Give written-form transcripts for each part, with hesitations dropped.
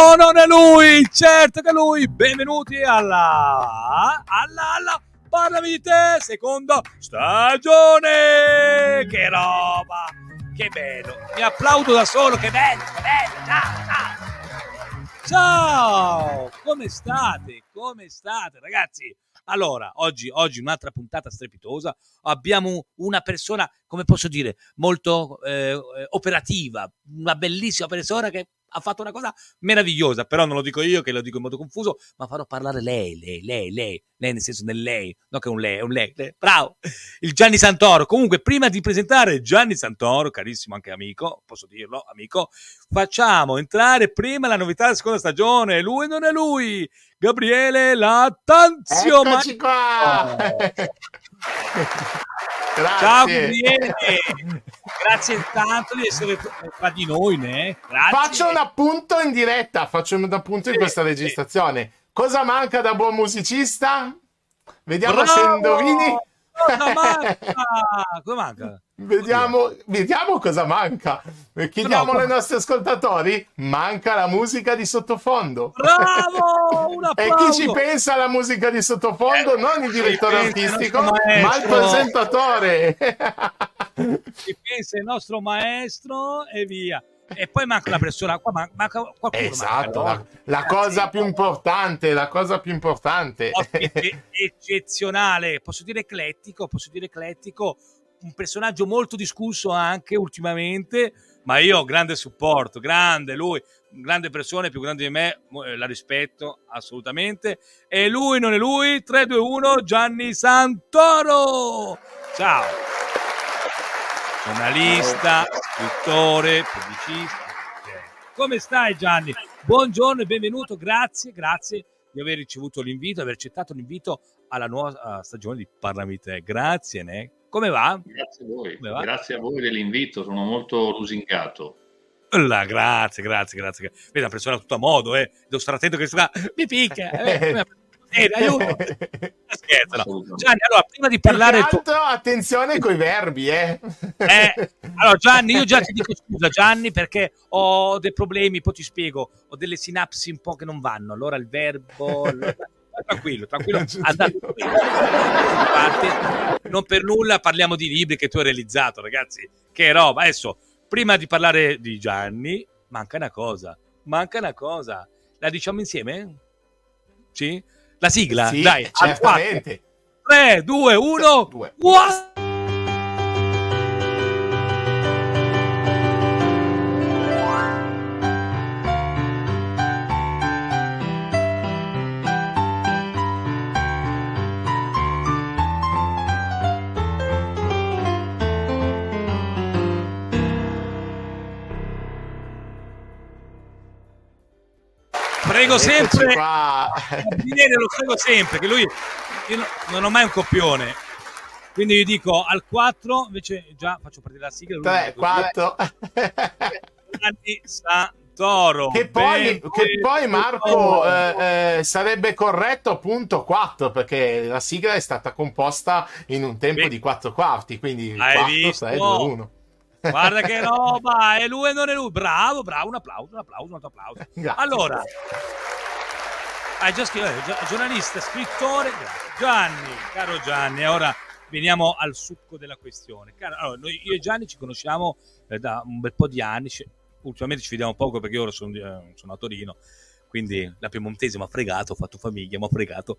Oh, non è lui! Certo che è lui! Benvenuti alla Parlami di Te, seconda stagione! Che roba! Che bello! Mi applaudo da solo, che bello! Che bello! Ciao! Ciao! Come state? Come state, ragazzi? Allora, oggi un'altra puntata strepitosa. Abbiamo una persona, come posso dire, molto operativa, una bellissima persona che ha fatto una cosa meravigliosa, però non lo dico io che lo dico in modo confuso, ma farò parlare lei, nel senso del lei, no che è un lei, bravo, il Gianni Santoro. Comunque, prima di presentare Gianni Santoro, carissimo anche amico, posso dirlo, amico, facciamo entrare prima la novità della seconda stagione, lui non è lui, Gabriele Lattanzio. Eccoci qua! Grazie. Ciao Gabriele, grazie tanto di essere qua di noi, né? Faccio un appunto in diretta, in questa registrazione. Cosa manca da buon musicista? Vediamo. Bravo! Se indovini. Cosa manca? Cosa manca? Vediamo cosa manca. Chiediamo ai nostri ascoltatori. Manca la musica di sottofondo. Bravo! Un applauso. E chi ci pensa alla musica di sottofondo? Non il direttore artistico, ma il presentatore. Ci pensa il nostro maestro e via. E poi manca una persona, manca qualcuno. Esatto, manca, no? la cosa più importante. Eccezionale, posso dire eclettico, un personaggio molto discusso anche ultimamente, ma io ho grande supporto, grande persona, più grande di me, la rispetto assolutamente. E lui non è lui, 3, 2, 1, Gianni Santoro! Ciao! Giornalista, scrittore, pubblicista. Come stai, Gianni? Buongiorno e benvenuto, grazie di aver ricevuto l'invito, aver accettato l'invito alla nuova stagione di Parlami di Te. Grazie, né? Come va? Grazie a voi. Grazie a voi dell'invito, sono molto lusingato. Allora, grazie. Vedi, una persona tutta a modo, devo stare attento che sta mi picca. Aiuto. Scherzo, no. Gianni, allora, prima di parlare attenzione coi verbi, Allora, Gianni, io già ti dico scusa, Gianni, perché ho dei problemi, poi ti spiego, ho delle sinapsi un po' che non vanno, allora il verbo tranquillo. Non per nulla parliamo di libri che tu hai realizzato, ragazzi, che roba. Adesso, prima di parlare di Gianni, manca una cosa, la diciamo insieme? Sì? La sigla, sì, dai, certamente. 3, 2, 1, what? Lo frego sempre, che lui, io non ho mai un copione, quindi io dico al 4, invece già faccio partire la sigla. 3, 4 Gianni Santoro, che poi Marco sarebbe corretto appunto 4, perché la sigla è stata composta in un tempo di 4 quarti, quindi 4, 6, 2, 1. Guarda che roba, è lui e non è lui. Bravo, un altro applauso. Grazie. Allora, hai già scritto, giornalista, scrittore, Gianni, caro Gianni. Ora veniamo al succo della questione. Allora, io e Gianni ci conosciamo da un bel po' di anni, ultimamente ci vediamo poco perché ora sono a Torino, quindi la piemontese mi ha fregato, ho fatto famiglia, mi ha fregato.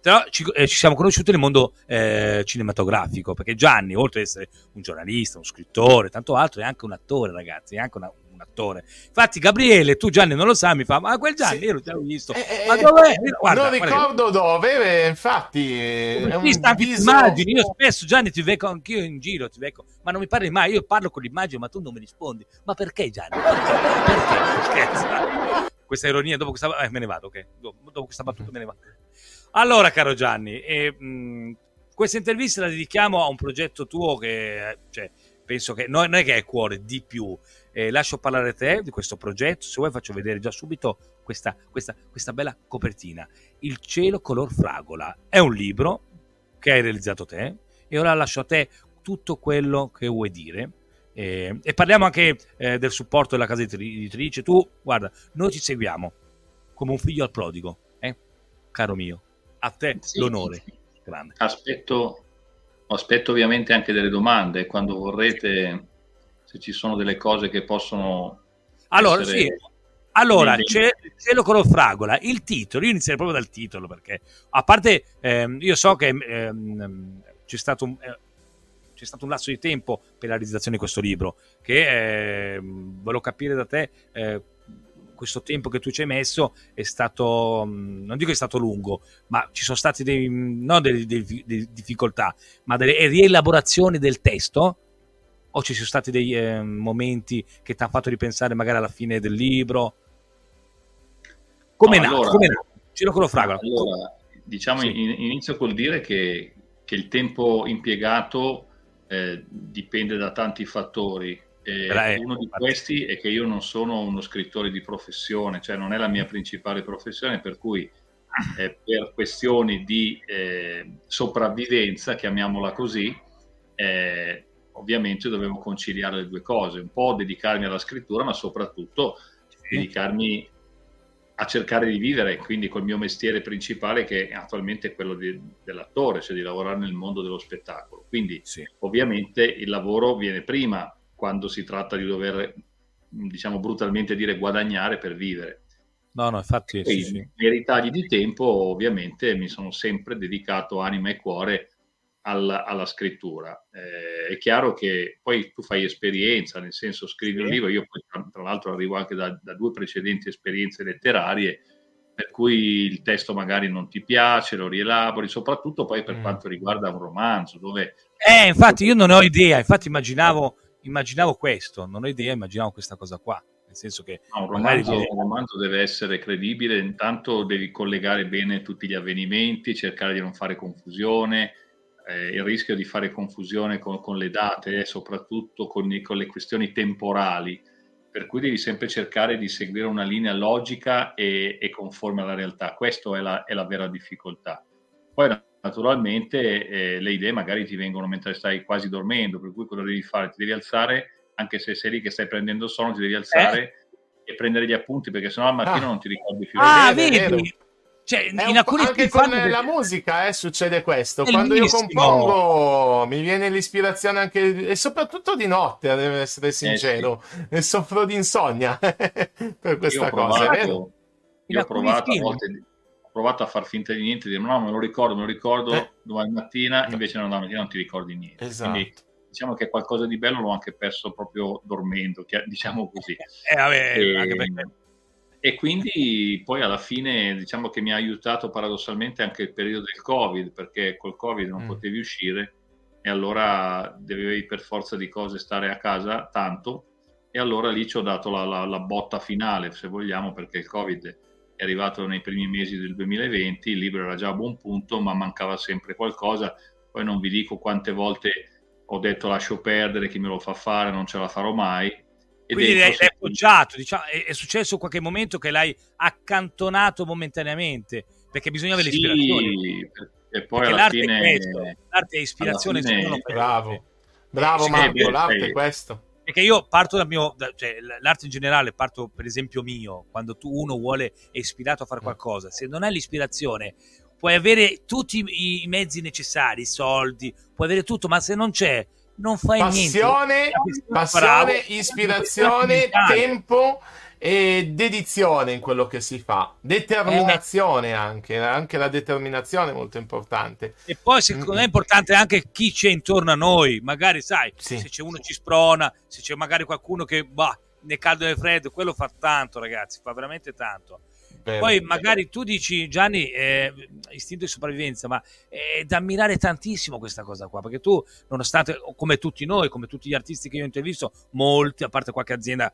Però ci siamo conosciuti nel mondo cinematografico, perché Gianni, oltre ad essere un giornalista, uno scrittore, tanto altro, è anche un attore, ragazzi, è anche un attore. Infatti Gabriele, tu Gianni non lo sai, mi fa, ma quel Gianni sì, io l'ho già visto. Ma dov'è? Non ricordo dove, infatti è un viso... Immagini, io spesso Gianni ti becco, anch'io in giro ti becco, ma non mi parli mai, io parlo con l'immagine ma tu non mi rispondi. Ma perché Gianni? Perché? Scherzo. Questa ironia, dopo questa me ne vado, ok? Dopo questa battuta me ne vado. Allora, caro Gianni, questa intervista la dedichiamo a un progetto tuo che, cioè, penso che non è che hai cuore di più. Lascio parlare te di questo progetto. Se vuoi faccio vedere già subito questa bella copertina. Il cielo color fragola. È un libro che hai realizzato te e ora lascio a te tutto quello che vuoi dire. E parliamo anche del supporto della casa editrice. Tu, guarda, noi ci seguiamo come un figlio al prodigo, caro mio, a te sì, l'onore. Sì. Grande. Aspetto ovviamente anche delle domande quando vorrete, se ci sono delle cose che possono essere... Sì. Allora, Il cielo color fragola, il titolo, io inizierei proprio dal titolo, perché a parte io so che c'è stato un lasso di tempo per la realizzazione di questo libro, che volevo capire da te, questo tempo che tu ci hai messo è stato, non dico è stato lungo, ma ci sono stati delle difficoltà, ma delle rielaborazioni del testo, o ci sono stati dei momenti che ti hanno fatto ripensare magari alla fine del libro? Come no, nato? Ciro Colo Fragola. Allora, diciamo, sì. Inizio col dire che il tempo impiegato dipende da tanti fattori. Uno di questi è che io non sono uno scrittore di professione, cioè non è la mia principale professione, per cui per questioni di sopravvivenza, chiamiamola così, ovviamente dovevo conciliare le due cose, un po' dedicarmi alla scrittura, ma soprattutto dedicarmi a cercare di vivere, quindi col mio mestiere principale, che attualmente è quello dell'attore, cioè di lavorare nel mondo dello spettacolo. Quindi ovviamente il lavoro viene prima quando si tratta di dover, diciamo brutalmente dire, guadagnare per vivere. No, infatti... E nei ritagli di tempo ovviamente mi sono sempre dedicato anima e cuore alla scrittura. È chiaro che poi tu fai esperienza, nel senso scrivi un libro, io poi tra l'altro arrivo anche da due precedenti esperienze letterarie, per cui il testo magari non ti piace, lo rielabori, soprattutto poi per quanto riguarda un romanzo, dove... infatti io non ho idea, infatti immaginavo questo, non ho idea, immaginavo questa cosa qua, nel senso che... No, un romanzo deve essere credibile, intanto devi collegare bene tutti gli avvenimenti, cercare di non fare confusione, il rischio di fare confusione con le date, soprattutto con le questioni temporali, per cui devi sempre cercare di seguire una linea logica e conforme alla realtà. Questa è la vera difficoltà. Poi naturalmente le idee magari ti vengono mentre stai quasi dormendo, per cui cosa devi fare? Ti devi alzare, anche se sei lì che stai prendendo sonno, ti devi alzare e prendere gli appunti, perché sennò al mattino non ti ricordi più. Vedi? Cioè, anche con la musica succede questo. Quando io compongo mi viene l'ispirazione anche, e soprattutto di notte, devo essere sincero, e soffro di insonnia per questa cosa. Io ho provato a far finta di niente, dire no, me lo ricordo domani mattina, invece no, domani mattina non ti ricordi niente. Esatto. Quindi, diciamo che qualcosa di bello l'ho anche perso proprio dormendo, diciamo così. Anche perché... E quindi poi alla fine diciamo che mi ha aiutato paradossalmente anche il periodo del Covid, perché col Covid non potevi uscire e allora dovevi per forza di cose stare a casa tanto, e allora lì ci ho dato la botta finale, se vogliamo, perché il Covid è arrivato nei primi mesi del 2020, il libro era già a buon punto ma mancava sempre qualcosa. Poi non vi dico quante volte ho detto lascio perdere, chi me lo fa fare, non ce la farò mai. Quindi l'hai appoggiato, diciamo, è successo qualche momento che l'hai accantonato momentaneamente, perché bisogna avere l'ispirazione. E poi perché alla fine è questo, l'arte è ispirazione. Fine... Bravo Marco, l'arte è questo. Perché io parto cioè, l'arte in generale, parto per esempio mio, quando uno vuole, è ispirato a fare qualcosa, se non hai l'ispirazione puoi avere tutti i mezzi necessari, i soldi, puoi avere tutto, ma se non c'è... non fai niente. Passione, ispirazione, tempo e dedizione in quello che si fa, determinazione, anche la determinazione è molto importante. E poi secondo me è importante anche chi c'è intorno a noi, magari sai, se c'è uno ci sprona, se c'è magari qualcuno che né caldo né freddo, quello fa tanto, ragazzi, fa veramente tanto. Poi magari tu dici, Gianni, istinto di sopravvivenza, ma è da ammirare tantissimo questa cosa qua, perché tu, nonostante, come tutti noi, come tutti gli artisti che io ho intervisto, molti, a parte qualche azienda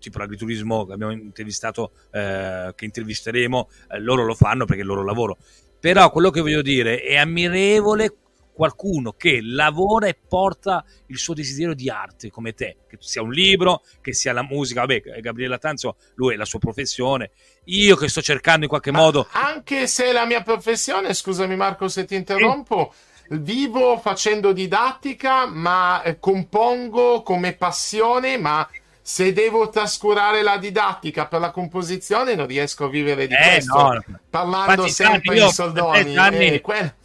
tipo l'agriturismo che abbiamo intervistato, che intervisteremo, loro lo fanno perché è il loro lavoro, però quello che voglio dire è ammirevole qualcuno che lavora e porta il suo desiderio di arte come te, che sia un libro, che sia la musica. Gabriele Lattanzio, lui è la sua professione, io che sto cercando in qualche modo, anche se la mia professione, scusami Marco se ti interrompo, Vivo facendo didattica, ma compongo come passione, ma se devo trascurare la didattica per la composizione non riesco a vivere di questo, no. Parlando sempre in soldoni.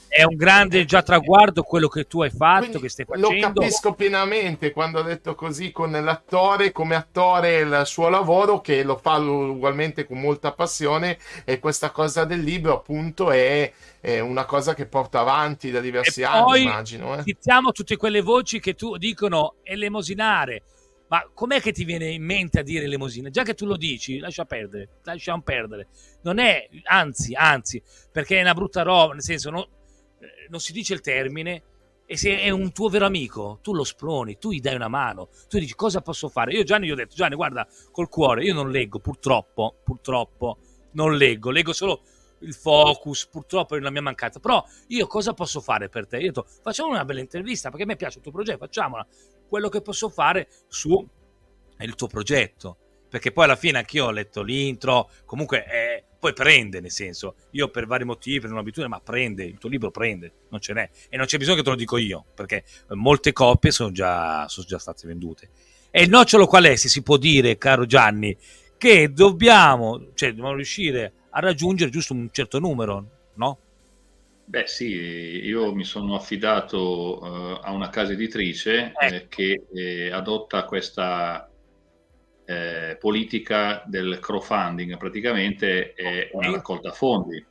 È un grande già traguardo quello che tu hai fatto, quindi, che stai facendo. Lo capisco pienamente quando ho detto così con l'attore, come attore il suo lavoro, che lo fa ugualmente con molta passione, e questa cosa del libro appunto è una cosa che porta avanti da diversi anni, poi, immagino. Citiamo tutte quelle voci che tu dicono elemosinare. Ma com'è che ti viene in mente a dire elemosina? Già che tu lo dici, lasciamo perdere. Non è, anzi, perché è una brutta roba, nel senso non si dice il termine, e se è un tuo vero amico, tu lo sproni, tu gli dai una mano, tu dici cosa posso fare? Io Gianni gli ho detto, Gianni guarda, col cuore, io non leggo, purtroppo non leggo, leggo solo il Focus, purtroppo è una mia mancanza, però io cosa posso fare per te? Io ho detto, facciamo una bella intervista, perché a me piace il tuo progetto, facciamola. Quello che posso fare su il tuo progetto, perché poi alla fine anch'io ho letto l'intro, comunque poi prende, nel senso, io per vari motivi, per un'abitudine, ma prende, il tuo libro prende, non ce n'è, e non c'è bisogno che te lo dico io, perché molte copie sono già state vendute. E il nocciolo qual è, se si può dire, caro Gianni, che dobbiamo riuscire a raggiungere giusto un certo numero, no? Beh sì, io mi sono affidato a una casa editrice che adotta questa politica del crowdfunding, praticamente è una raccolta fondi.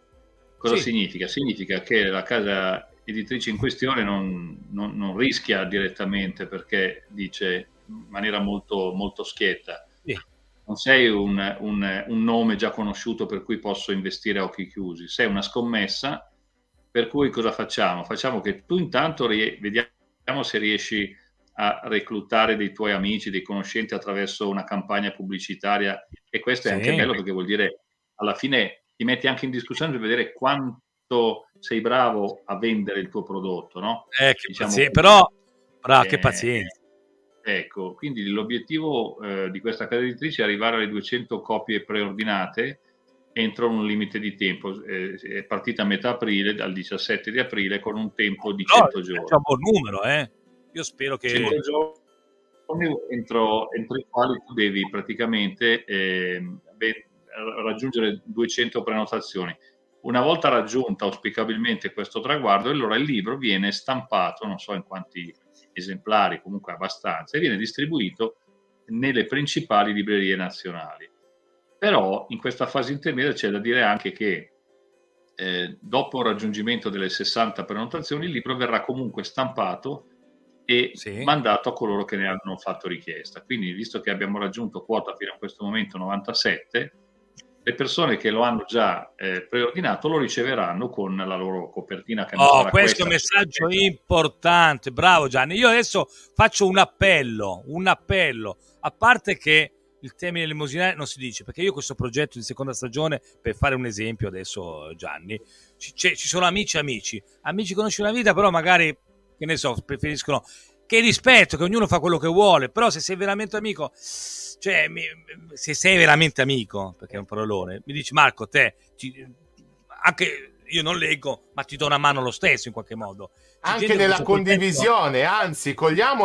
Cosa significa? Significa che la casa editrice in questione non rischia direttamente, perché dice in maniera molto, molto schietta, non sei un nome già conosciuto per cui posso investire a occhi chiusi, sei una scommessa. Per cui cosa facciamo? Facciamo che tu intanto vediamo se riesci a reclutare dei tuoi amici, dei conoscenti attraverso una campagna pubblicitaria, e questo è anche bello, perché vuol dire alla fine ti metti anche in discussione per vedere quanto sei bravo a vendere il tuo prodotto, no? Che pazienza. Ecco, quindi l'obiettivo di questa casa editrice è arrivare alle 200 copie preordinate entro un limite di tempo. È partita a metà aprile, dal 17 di aprile, con un tempo di 100 giorni. È un buon numero, Io spero che... 100 giorni entro i quali tu devi praticamente raggiungere 200 prenotazioni. Una volta raggiunta auspicabilmente questo traguardo, allora il libro viene stampato, non so in quanti esemplari, comunque abbastanza, e viene distribuito nelle principali librerie nazionali. Però in questa fase intermedia c'è da dire anche che dopo il raggiungimento delle 60 prenotazioni il libro verrà comunque stampato e mandato a coloro che ne hanno fatto richiesta. Quindi, visto che abbiamo raggiunto quota fino a questo momento 97, le persone che lo hanno già preordinato lo riceveranno con la loro copertina. Che questo è un messaggio importante. Bravo Gianni. Io adesso faccio un appello, a parte che il termine elemosinare non si dice, perché io questo progetto di seconda stagione, per fare un esempio adesso Gianni, ci sono amici conosci una vita, però magari, che ne so, preferiscono, che rispetto, che ognuno fa quello che vuole, però se sei veramente amico, cioè se sei veramente amico, perché è un parolone, mi dici Marco, anche io non leggo, ma ti do una mano lo stesso in qualche modo. Anche nella condivisione, anzi, cogliamo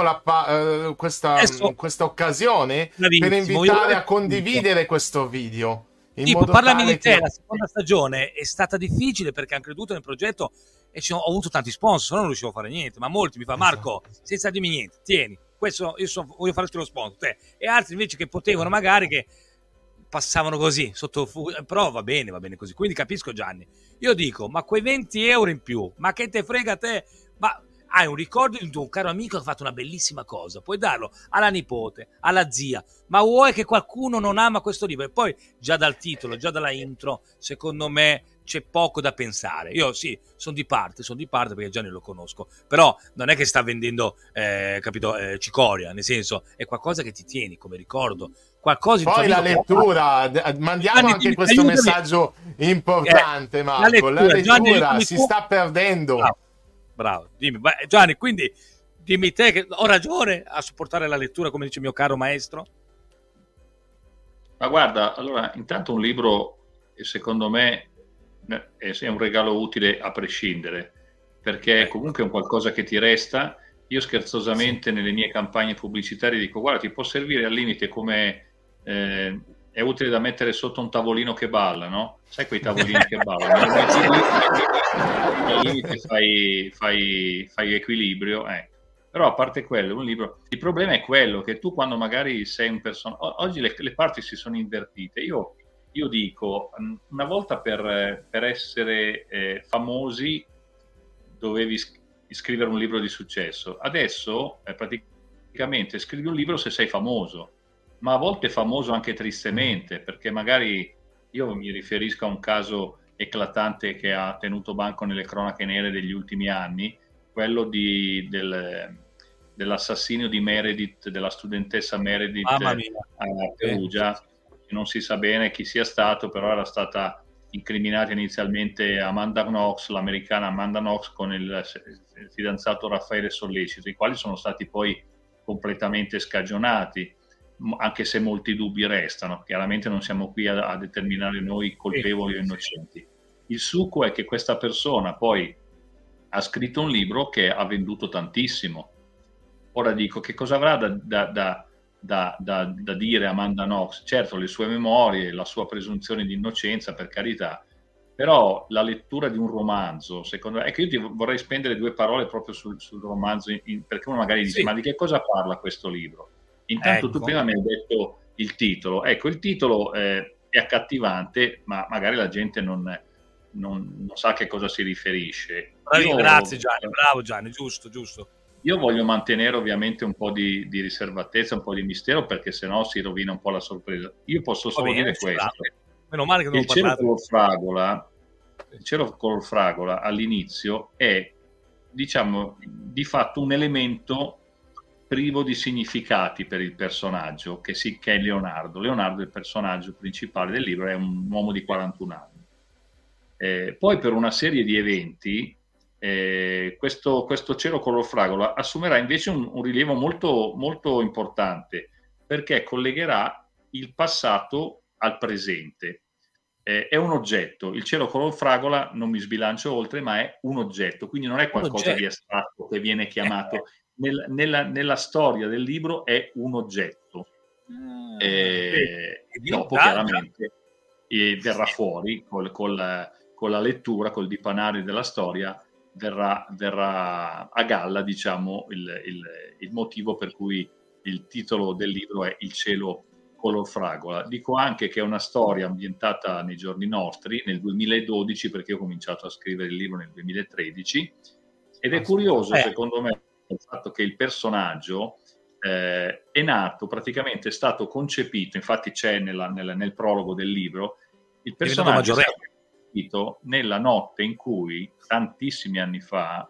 questa occasione per invitare a condividere questo video. Tipo, Parlami di Te, la seconda stagione è stata difficile perché hanno creduto nel progetto e ho avuto tanti sponsor, non riuscivo a fare niente, ma molti mi fanno Marco, senza dirmi niente, tieni, questo voglio farti lo sponsor, te. E altri invece che potevano magari che passavano così, però va bene così, quindi capisco Gianni. Io dico, ma quei 20 euro in più, ma che te frega te? Ma hai un ricordo di un tuo caro amico che ha fatto una bellissima cosa, puoi darlo alla nipote, alla zia, ma vuoi che qualcuno non ama questo libro? E poi già dal titolo, già dalla intro, secondo me c'è poco da pensare. Io sì, sono di parte perché Gianni lo conosco, però non è che sta vendendo cicoria, nel senso è qualcosa che ti tieni come ricordo. Poi la lettura, mandiamo Gianni, anche questo messaggio importante, Marco, la lettura Gianni, si sta perdendo. Bravo. Dimmi, Gianni, quindi dimmi te che ho ragione a supportare la lettura, come dice il mio caro maestro? Ma guarda, allora, intanto un libro, secondo me, è un regalo utile a prescindere, perché comunque è un qualcosa che ti resta. Io scherzosamente nelle mie campagne pubblicitarie dico: guarda, ti può servire al limite come è utile da mettere sotto un tavolino che balla, no? Sai quei tavolini che ballano? Al limite fai equilibrio, Però a parte quello, un libro. Il problema è quello che tu, quando magari sei un personaggio, oggi le parti si sono invertite. Io dico, una volta per essere famosi dovevi scrivere un libro di successo. Adesso praticamente scrivi un libro se sei famoso, ma a volte famoso anche tristemente, perché magari io mi riferisco a un caso eclatante che ha tenuto banco nelle cronache nere degli ultimi anni, quello dell'assassinio di Meredith, della studentessa Meredith a Perugia. Non si sa bene chi sia stato, però era stata incriminata inizialmente Amanda Knox, l'americana Amanda Knox, con il fidanzato Raffaele Sollecito, i quali sono stati poi completamente scagionati, anche se molti dubbi restano. Chiaramente non siamo qui a determinare noi colpevoli o innocenti. Il succo è che questa persona poi ha scritto un libro che ha venduto tantissimo. Ora dico, che cosa avrà da dire Amanda Knox? Certo, le sue memorie, la sua presunzione di innocenza, per carità, però la lettura di un romanzo, secondo me, io ti vorrei spendere due parole proprio sul romanzo, perché uno magari dice: ma di che cosa parla questo libro? Intanto tu prima mi hai detto il titolo. Il titolo è accattivante, ma magari la gente non sa a che cosa si riferisce. Grazie Gianni, bravo Gianni, giusto. Io voglio mantenere ovviamente un po' di riservatezza, un po' di mistero, perché sennò si rovina un po' la sorpresa. Io posso solo dire questo. Meno male che non Il cielo color fragola all'inizio è, diciamo, di fatto un elemento privo di significati per il personaggio, che è Leonardo. Leonardo, il personaggio principale del libro, è un uomo di 41 anni. Poi per una serie di eventi questo cielo color fragola assumerà invece un rilievo molto, molto importante, perché collegherà il passato al presente. È un oggetto, il cielo color fragola, non mi sbilancio oltre, ma è un oggetto, quindi non è qualcosa di astratto che viene chiamato. Nella storia del libro è un oggetto. Dopo chiaramente verrà fuori con la lettura, col dipanare della storia, verrà a galla, diciamo, il motivo per cui il titolo del libro è Il cielo color fragola. Dico anche che è una storia ambientata nei giorni nostri, nel 2012, perché ho cominciato a scrivere il libro nel 2013, ed è curioso, secondo me, il fatto che il personaggio è nato, praticamente è stato concepito, infatti c'è nel prologo del libro, il personaggio nella notte in cui, tantissimi anni fa,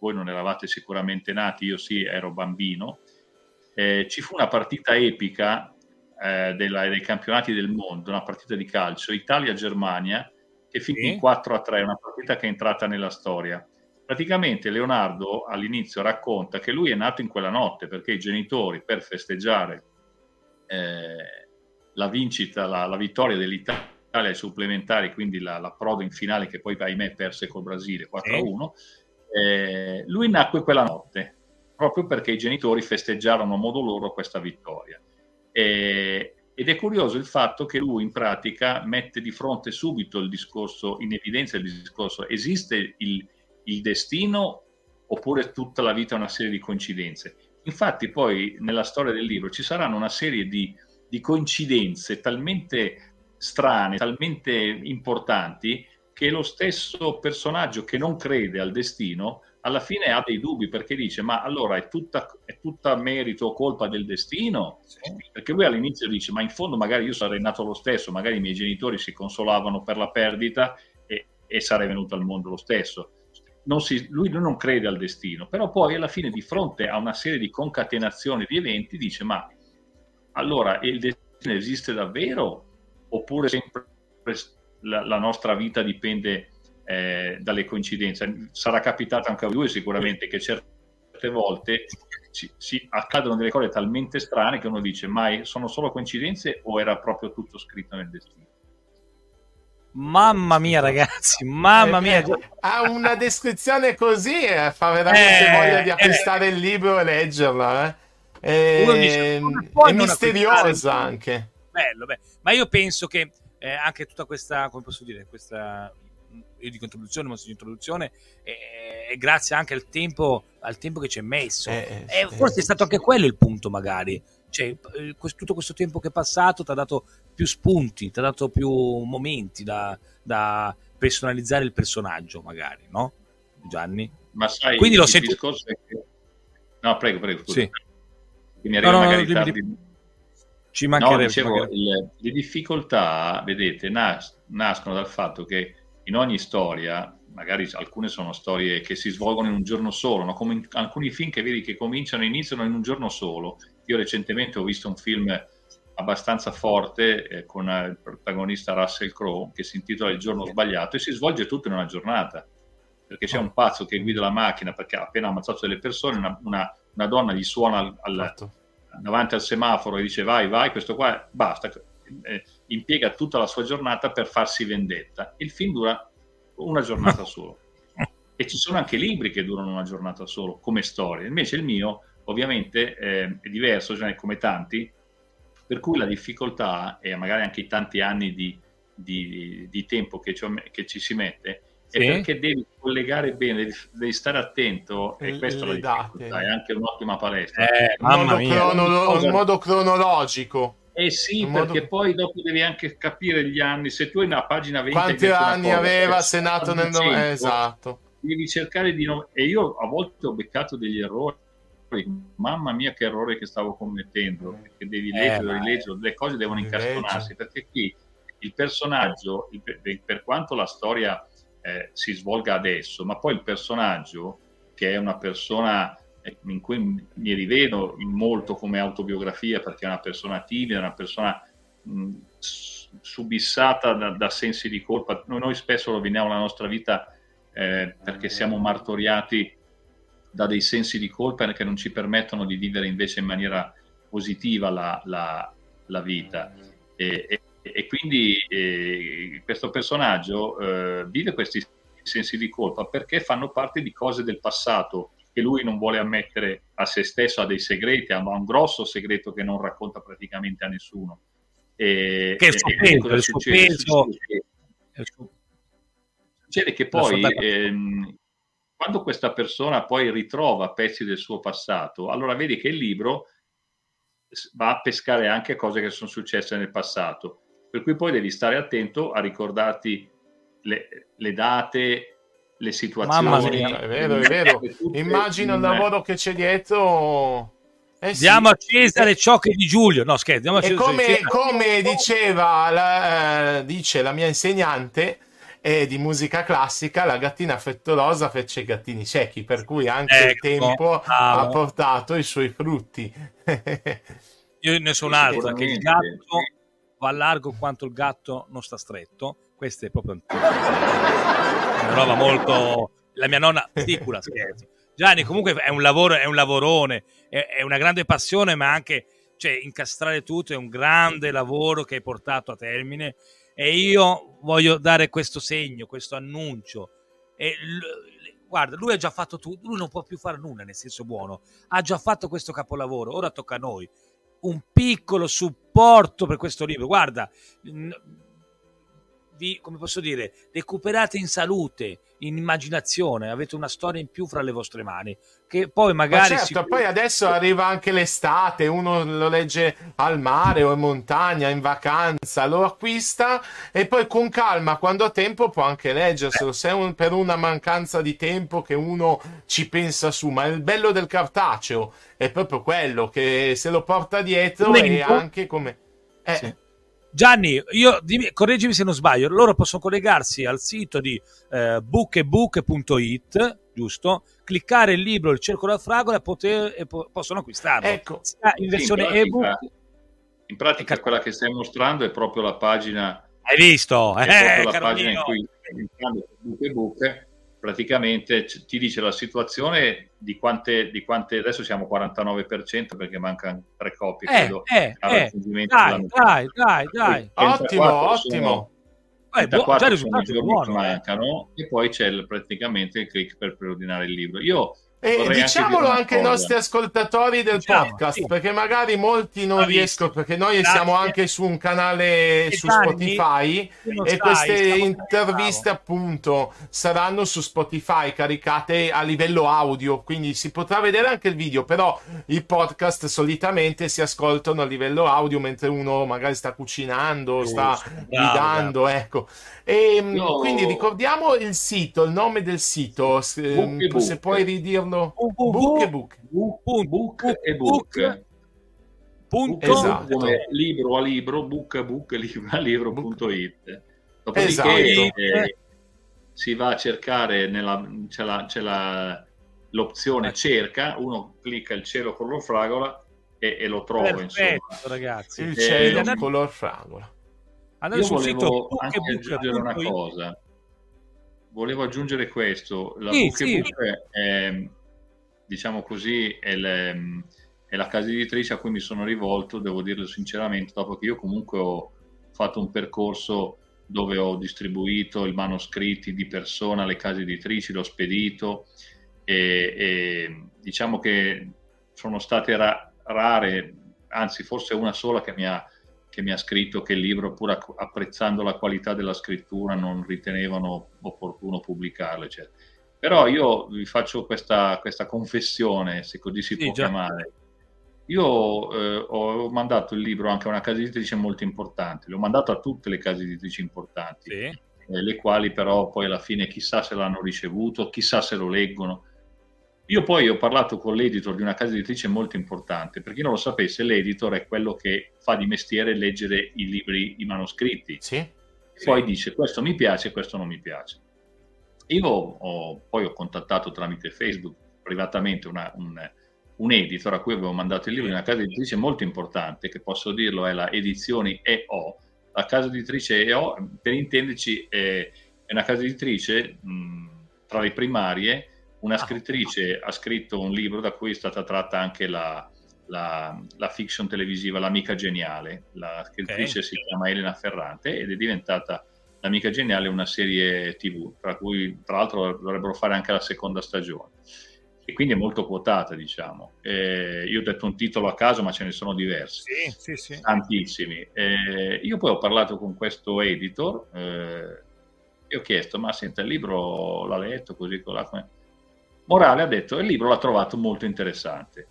voi non eravate sicuramente nati, io sì, ero bambino, ci fu una partita epica dei campionati del mondo, una partita di calcio, Italia-Germania, che finì 4-3, una partita che è entrata nella storia. Praticamente Leonardo all'inizio racconta che lui è nato in quella notte, perché i genitori, per festeggiare la vincita, la vittoria dell'Italia ai supplementari, quindi l'approdo in finale che poi ahimè perse col Brasile 4-1, lui nacque quella notte proprio perché i genitori festeggiarono a modo loro questa vittoria, ed è curioso il fatto che lui in pratica mette di fronte subito il discorso, in evidenza il discorso: esiste il destino oppure tutta la vita è una serie di coincidenze? Infatti poi nella storia del libro ci saranno una serie di coincidenze talmente strane, talmente importanti, che lo stesso personaggio che non crede al destino alla fine ha dei dubbi, perché dice: ma allora è tutta merito o colpa del destino? Perché lui all'inizio dice: ma in fondo magari io sarei nato lo stesso, magari i miei genitori si consolavano per la perdita e sarei venuto al mondo lo stesso. Lui non crede al destino, però poi alla fine, di fronte a una serie di concatenazioni di eventi, dice: ma allora il destino esiste davvero? Oppure sempre la nostra vita dipende dalle coincidenze? Sarà capitato anche a voi sicuramente che certe volte si accadono delle cose talmente strane che uno dice: ma sono solo coincidenze o era proprio tutto scritto nel destino? Mamma mia, ragazzi, mamma mia. Ha una descrizione così, fa veramente voglia di acquistare il libro e leggerlo. È misteriosa anche. Bello, bello. Ma io penso che anche tutta questa, come posso dire, questa, io dico introduzione, ma sono introduzione, e grazie anche al tempo che ci è messo. Forse è stato anche quello il punto, magari. Cioè, tutto questo tempo che è passato ti ha dato più spunti, ti ha dato più momenti da personalizzare il personaggio, magari, no, Gianni? Ma sai, quindi lo senti... che... No, prego, sì. Che mi arriva magari tardi. Ci mancherebbe. No, dicevo, magari... le difficoltà, vedete, nascono dal fatto che in ogni storia, magari alcune sono storie che si svolgono in un giorno solo, no? Come in alcuni film che vedi che cominciano e iniziano in un giorno solo. Io recentemente ho visto un film abbastanza forte con il protagonista Russell Crowe, che si intitola Il giorno sbagliato, e si svolge tutto in una giornata, perché c'è un pazzo che guida la macchina perché ha appena ammazzato delle persone, una donna gli suona davanti al semaforo e dice vai, questo qua basta, impiega tutta la sua giornata per farsi vendetta. Il film dura una giornata solo, e ci sono anche libri che durano una giornata solo come storie. Invece il mio ovviamente è diverso, cioè come tanti, per cui la difficoltà, e magari anche i tanti anni di tempo che ci si mette, è perché devi collegare bene, devi stare attento, e questa è la difficoltà. È anche un'ottima palestra, in modo cronologico. Perché poi dopo devi anche capire gli anni. Se tu hai una pagina 20, quanti anni aveva, se nato nel 90, esatto, devi cercare di non... E io a volte ho beccato degli errori, mamma mia che errore che stavo commettendo, perché devi rileggere, le cose devono incastonarsi, perché qui il personaggio, per quanto la storia si svolga adesso, ma poi il personaggio, che è una persona in cui mi rivedo molto come autobiografia, perché è una persona timida, una persona subissata da sensi di colpa. Noi spesso roviniamo la nostra vita perché siamo martoriati da dei sensi di colpa che non ci permettono di vivere invece in maniera positiva la vita, e quindi questo personaggio vive questi sensi di colpa perché fanno parte di cose del passato che lui non vuole ammettere a se stesso, ha dei segreti, ha un grosso segreto che non racconta praticamente a nessuno, succede che poi quando questa persona poi ritrova pezzi del suo passato, allora vedi che il libro va a pescare anche cose che sono successe nel passato, per cui poi devi stare attento a ricordarti le date, le situazioni. Mamma mia, è vero. Immagino il lavoro che c'è dietro. Diamo a Cesare ciò che è di Giulio. No, scherzo, diamo a Cesare. Come diceva la mia insegnante di musica classica, la gattina frettolosa fece i gattini ciechi, per cui anche il tempo ha portato i suoi frutti. Io ne so un'altra, che il gatto va largo quanto il gatto non sta stretto. Questa è proprio una roba molto... La mia nonna, ridicola, scherzo. Gianni, comunque è un lavoro, è un lavorone, è una grande passione, ma anche, cioè, incastrare tutto è un grande lavoro che hai portato a termine. E io voglio dare questo segno, questo annuncio. E guarda, lui ha già fatto tutto, lui non può più fare nulla, nel senso buono. Ha già fatto questo capolavoro, ora tocca a noi. Un piccolo supporto per questo libro. Guarda, come posso dire, recuperate in salute, in immaginazione, avete una storia in più fra le vostre mani. Che poi magari... Ma certo, poi adesso arriva anche l'estate, uno lo legge al mare o in montagna, in vacanza, lo acquista e poi con calma, quando ha tempo, può anche leggerselo. Se è per una mancanza di tempo che uno ci pensa su, ma il bello del cartaceo è proprio quello, che se lo porta dietro e anche come... Sì. Gianni, correggimi se non sbaglio, loro possono collegarsi al sito di bookebook.it, giusto? Cliccare il libro Il cielo color fragola possono acquistarlo. Ecco, in versione ebook. In pratica quella che stai mostrando è proprio la pagina. Hai visto? La pagina in cui Bookebook praticamente ti dice la situazione di quante adesso siamo 49%, perché mancano 3 copie, credo. Dai, ottimo. da 4 sono giorni mancano, e poi c'è praticamente il click per preordinare il libro. Io diciamolo anche ai nostri ascoltatori del podcast, perché magari molti non riescono, perché noi siamo anche su un canale su Spotify e queste interviste appunto saranno su Spotify caricate a livello audio, quindi si potrà vedere anche il video, però i podcast solitamente si ascoltano a livello audio mentre uno magari sta cucinando, sta guidando, ecco. E quindi ricordiamo il sito, il nome del sito, se puoi ridirlo. Bookebook.it, come libro a libro, bookebook.it. Dopodiché si va a cercare c'è l'opzione cerca, uno clicca Il cielo color fragola e lo trova. Perfetto, insomma, ragazzi, Il cielo color fragola. Io volevo anche aggiungere una cosa. Volevo aggiungere questo, la Bookebook è, diciamo così, è la casa editrice a cui mi sono rivolto, devo dirlo sinceramente, dopo che io comunque ho fatto un percorso dove ho distribuito i manoscritti di persona alle case editrici, l'ho spedito e diciamo che sono state rare, anzi forse una sola che mi ha scritto che il libro, pur apprezzando la qualità della scrittura, non ritenevano opportuno pubblicarlo, eccetera. Però io vi faccio questa confessione, se così si può chiamare. Io ho mandato il libro anche a una casa editrice molto importante, l'ho mandato a tutte le case editrici importanti, le quali però poi alla fine chissà se l'hanno ricevuto, chissà se lo leggono. Io poi ho parlato con l'editor di una casa editrice molto importante, per chi non lo sapesse l'editor è quello che fa di mestiere leggere i libri, i manoscritti, poi dice questo mi piace, questo non mi piace. Io poi ho contattato tramite Facebook privatamente un editor a cui avevo mandato il libro di una casa editrice molto importante, che posso dirlo è la Edizioni E.O. La casa editrice E.O., per intenderci, è una casa editrice tra le primarie. Una scrittrice ha scritto un libro da cui è stata tratta anche la fiction televisiva L'Amica Geniale. La scrittrice si chiama Elena Ferrante ed è diventata L'Amica Geniale una serie TV, tra cui tra l'altro dovrebbero fare anche la seconda stagione. E quindi è molto quotata, diciamo. Io ho detto un titolo a caso, ma ce ne sono diversi, tantissimi. Io poi ho parlato con questo editor e ho chiesto, ma senta, il libro l'ha letto così con la... Morale ha detto che il libro l'ha trovato molto interessante.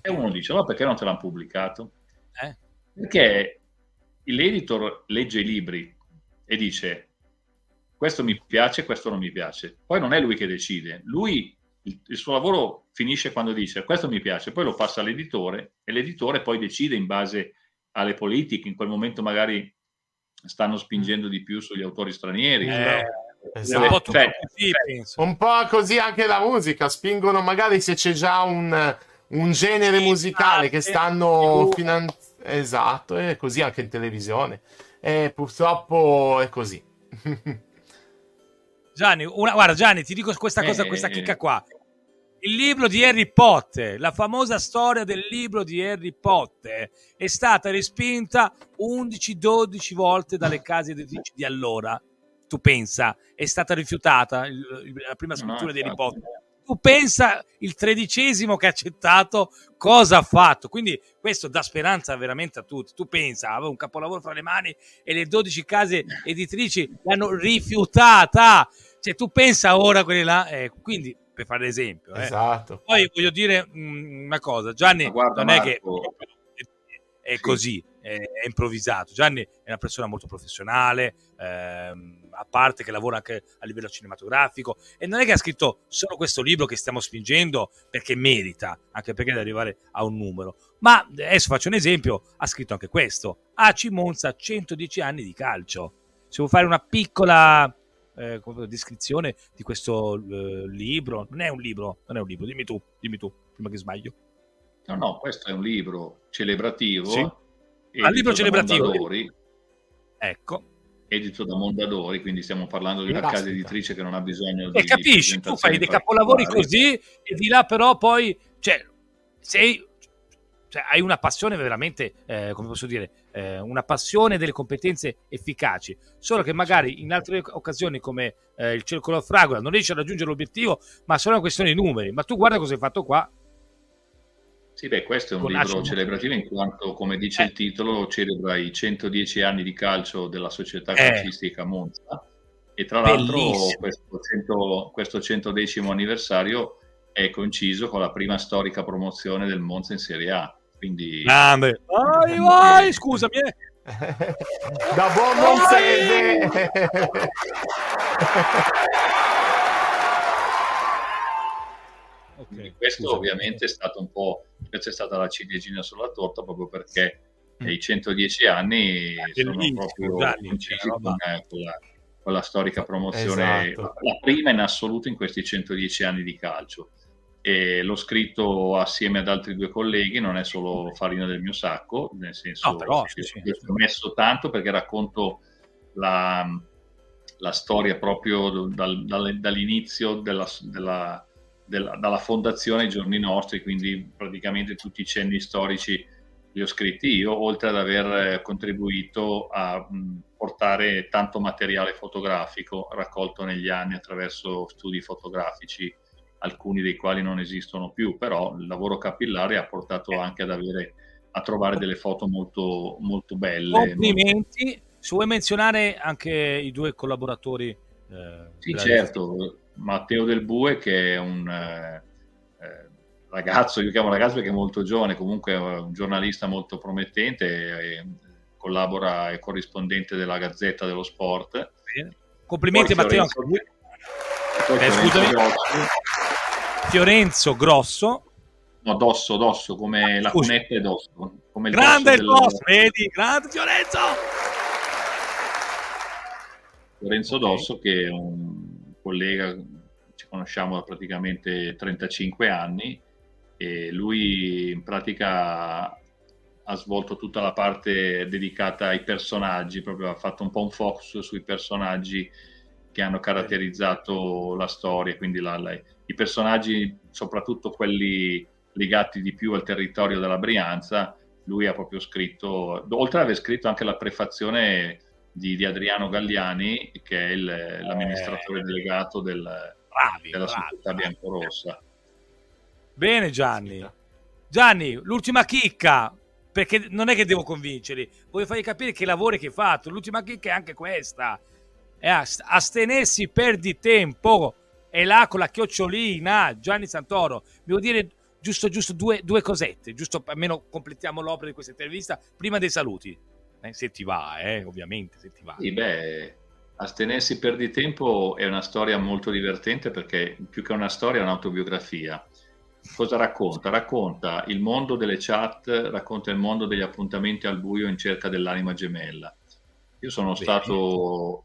E uno dice, ma perché non te l'hanno pubblicato? Perché l'editor legge i libri e dice questo mi piace, questo non mi piace. Poi non è lui che decide. Lui, il suo lavoro finisce quando dice questo mi piace, poi lo passa all'editore e l'editore poi decide in base alle politiche. In quel momento magari stanno spingendo di più sugli autori stranieri. Un po' così anche la musica, spingono magari se c'è già un genere musicale che stanno finanziando, e così anche in televisione, purtroppo è così. Gianni, guarda Gianni, ti dico questa cosa, questa chicca qua, il libro di Harry Potter, la famosa storia del libro di Harry Potter è stata respinta 11-12 volte dalle case editrici di allora. Tu pensa, è stata rifiutata la prima scrittura di Harry Potter. Tu pensa il 13° che ha accettato cosa ha fatto. Quindi questo dà speranza veramente a tutti. Tu pensa, aveva un capolavoro fra le mani e le 12 case editrici l'hanno rifiutata. Cioè tu pensa ora quelli là, quindi per fare l'esempio. Poi voglio dire una cosa, Gianni, guarda, non è Marco, che è così. È improvvisato. Gianni è una persona molto professionale, a parte che lavora anche a livello cinematografico, e non è che ha scritto solo questo libro che stiamo spingendo perché merita, anche perché deve arrivare a un numero, ma adesso faccio un esempio, ha scritto anche questo AC Monza 110 anni di calcio. Se vuoi fare una piccola descrizione di questo libro, non è un libro, dimmi tu prima che sbaglio. No, questo è un libro celebrativo, al libro celebrativo Mondadori, edito da Mondadori, quindi stiamo parlando di una casa editrice che non ha bisogno di capisci, tu fai dei capolavori così e di là però poi cioè, sei cioè hai una passione veramente, come posso dire, una passione delle competenze efficaci, solo che magari in altre occasioni come il cielo color fragola non riesci a raggiungere l'obiettivo, ma sono una questione di numeri, ma tu guarda cosa hai fatto qua. Sì, beh, questo è un libro celebrativo in quanto, come dice il titolo, celebra i 110 anni di calcio della società calcistica Monza, e tra l'altro questo 110° anniversario è coinciso con la prima storica promozione del Monza in Serie A. Quindi vai, scusami, da buon monzese. Okay, questo scusami. Ovviamente è stato un po', c'è stata la ciliegina sulla torta, proprio perché i 110 anni sono proprio coincisi con la storica promozione, esatto, la prima in assoluto in questi 110 anni di calcio. E l'ho scritto assieme ad altri due colleghi, non è solo farina del mio sacco, nel senso che ho messo tanto, perché racconto la storia proprio dall'inizio dalla fondazione ai giorni nostri, quindi praticamente tutti i cenni storici li ho scritti io, oltre ad aver contribuito a portare tanto materiale fotografico raccolto negli anni attraverso studi fotografici, alcuni dei quali non esistono più, però il lavoro capillare ha portato anche a trovare delle foto molto, molto belle. Complimenti. Molto... Se vuoi menzionare anche i due collaboratori? Sì, certo. Matteo Del Bue, che è un ragazzo, io chiamo ragazzo perché è molto giovane, comunque è un giornalista molto promettente, collabora, è corrispondente della Gazzetta dello Sport. Bene. Complimenti Matteo. Fiorenzo Grosso, no, Dosso, come la cunetta è Dosso, come il grande Dosso, vedi, grande Fiorenzo Dosso, che è un collega, ci conosciamo da praticamente 35 anni, e lui in pratica ha svolto tutta la parte dedicata ai personaggi, proprio ha fatto un po' un focus sui personaggi che hanno caratterizzato la storia, quindi i personaggi, soprattutto quelli legati di più al territorio della Brianza. Lui ha proprio scritto, oltre ad aver scritto anche la prefazione di Adriano Galliani, che è l'amministratore delegato della società biancorossa. Bene Gianni, l'ultima chicca, perché non è che devo convincerli, voglio fargli capire che lavori che hai fatto. L'ultima chicca è anche questa: è astenersi per di tempo, e là con la chiocciolina. Gianni Santoro, mi devo dire giusto due cosette, giusto, almeno completiamo l'opera di questa intervista prima dei saluti, se ti va, ovviamente se ti va. Sì, beh, astenersi per di tempo è una storia molto divertente, perché più che una storia è un'autobiografia. Cosa racconta? Racconta il mondo delle chat, racconta il mondo degli appuntamenti al buio in cerca dell'anima gemella. Io sono stato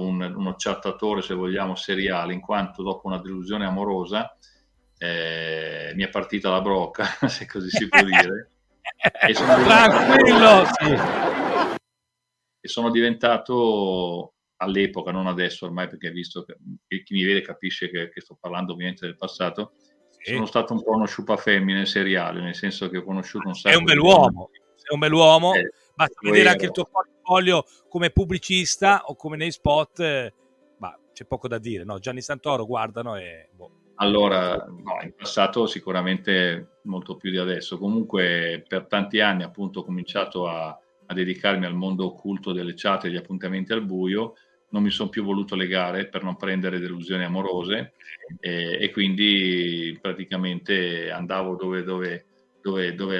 uno chattatore, se vogliamo, seriale, in quanto dopo una delusione amorosa mi è partita la brocca, se così si può dire, e sono diventato, all'epoca, non adesso ormai, perché visto che chi mi vede capisce che sto parlando ovviamente del passato, sono stato un po' uno sciupafemmine seriale, nel senso che ho conosciuto un sacco. È un bell'uomo, basta vedere anche il tuo portfolio come pubblicista o come nei spot, ma c'è poco da dire, no? Gianni Santoro, guardano e... Boh. Allora, no, in passato sicuramente molto più di adesso. Comunque per tanti anni appunto ho cominciato a dedicarmi al mondo occulto delle chat e degli appuntamenti al buio, non mi sono più voluto legare per non prendere delusioni amorose, e quindi praticamente andavo dove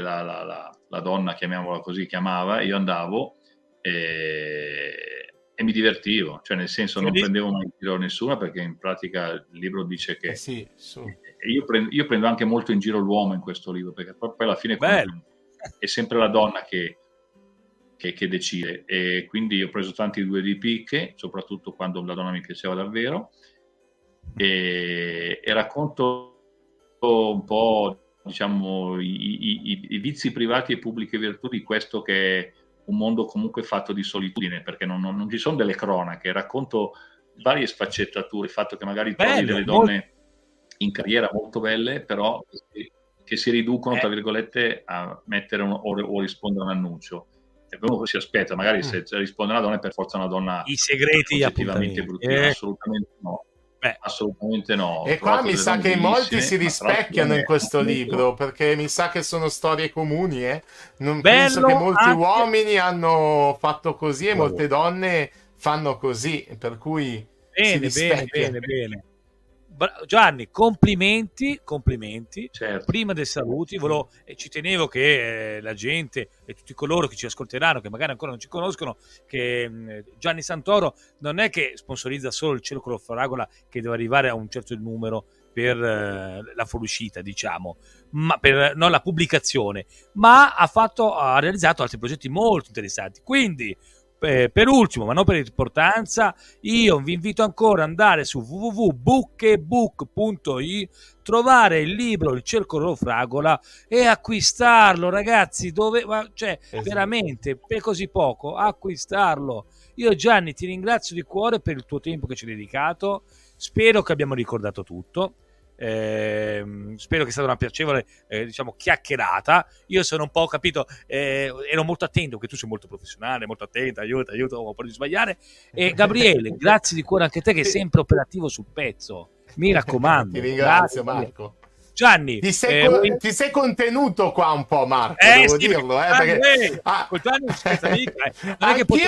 la donna, chiamiamola così, chiamava, io andavo e mi divertivo, cioè nel senso non prendevo mai in giro nessuno, perché in pratica il libro dice che io prendo anche molto in giro l'uomo in questo libro, perché poi alla fine è sempre la donna che decide, e quindi ho preso tanti due di picche, soprattutto quando la donna mi piaceva davvero, e racconto un po', diciamo, i vizi privati e pubbliche virtù di questo che è un mondo comunque fatto di solitudine, perché non ci sono delle cronache. Racconto varie sfaccettature, il fatto che magari trovi delle donne in carriera molto belle, però che si riducono, tra virgolette, a mettere o rispondere a un annuncio. E poi si aspetta, magari se risponde una donna è per forza una donna. I segreti effettivamente brutale, assolutamente no. Assolutamente no. E qua mi sa che molti si rispecchiano in questo libro, perché mi sa che sono storie comuni, non penso che molti uomini hanno fatto così e molte donne fanno così, per cui bene. Gianni, complimenti. Certo. Prima dei saluti ci tenevo che la gente e tutti coloro che ci ascolteranno, che magari ancora non ci conoscono, che Gianni Santoro non è che sponsorizza solo Il cielo color fragola, che deve arrivare a un certo numero per la fuoriuscita, diciamo, ma per la pubblicazione, ma ha realizzato altri progetti molto interessanti. Quindi per ultimo, ma non per importanza, io vi invito ancora ad andare su www.bookebook.it, trovare il libro Il cielo color fragola e acquistarlo, ragazzi, veramente per così poco acquistarlo. Io, Gianni, ti ringrazio di cuore per il tuo tempo che ci hai dedicato, spero che abbiamo ricordato tutto. Spero che sia stata una piacevole chiacchierata. Io sono un po' capito, ero molto attento, che tu sei molto professionale, molto attento, aiuto, ho paura di sbagliare. E Gabriele, grazie di cuore anche a te, che è sempre operativo sul pezzo, mi raccomando. Ti ringrazio, Marco. Gianni, ti sei contenuto qua un po', Marco, devo dirlo. Anch'io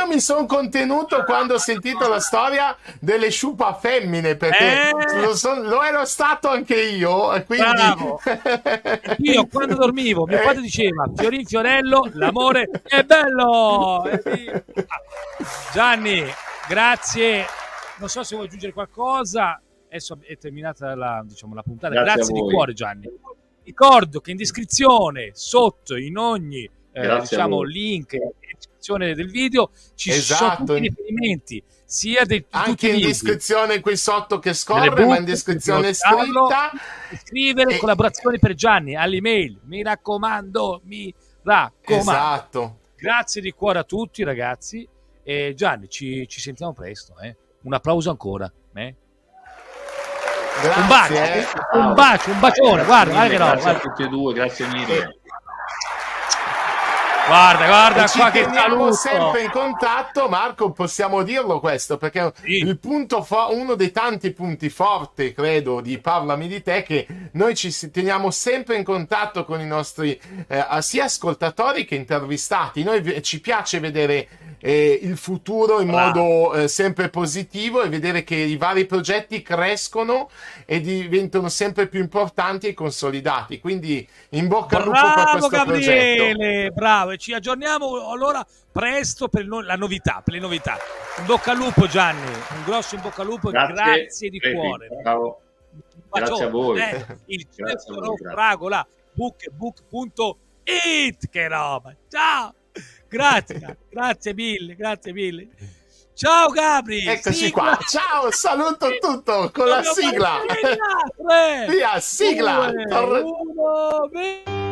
mi sono contenuto quando ho sentito la storia delle sciupa femmine, perché lo ero stato anche io. Quindi... Io quando dormivo, mio padre diceva: Fiorin Fiorello, l'amore è bello. Gianni, grazie. Non so se vuoi aggiungere qualcosa. Adesso è terminata la puntata. Grazie di cuore, Gianni. Ricordo che in descrizione sotto, in ogni link e descrizione del video, ci sono tutti i riferimenti, sia anche in descrizione qui sotto che scorre, ma in descrizione scritta. Scrivere collaborazioni per Gianni all'email, mi raccomando. Esatto. Grazie di cuore a tutti, ragazzi. E Gianni, ci sentiamo presto. Un applauso ancora. Grazie, un bacione, guarda, a tutti e due, grazie mille. Guarda qua, che siamo sempre in contatto, Marco, possiamo dirlo questo, perché uno dei tanti punti forti, credo, di Parlami di Te, che noi ci teniamo sempre in contatto con i nostri sia ascoltatori che intervistati. Noi ci piace vedere il futuro in modo sempre positivo, e vedere che i vari progetti crescono e diventano sempre più importanti e consolidati. Quindi in bocca al lupo per questo progetto. Bravo, ci aggiorniamo allora presto per le novità. In bocca al lupo, Gianni, un grosso in bocca al lupo, grazie di cuore. Bravo. Grazie a voi. Il cielo fragola, bookebook.it, che roba. Ciao. Grazie mille. Ciao Gabri. Eccoci qua. Ciao, saluto tutto con la sigla. Via sigla. 1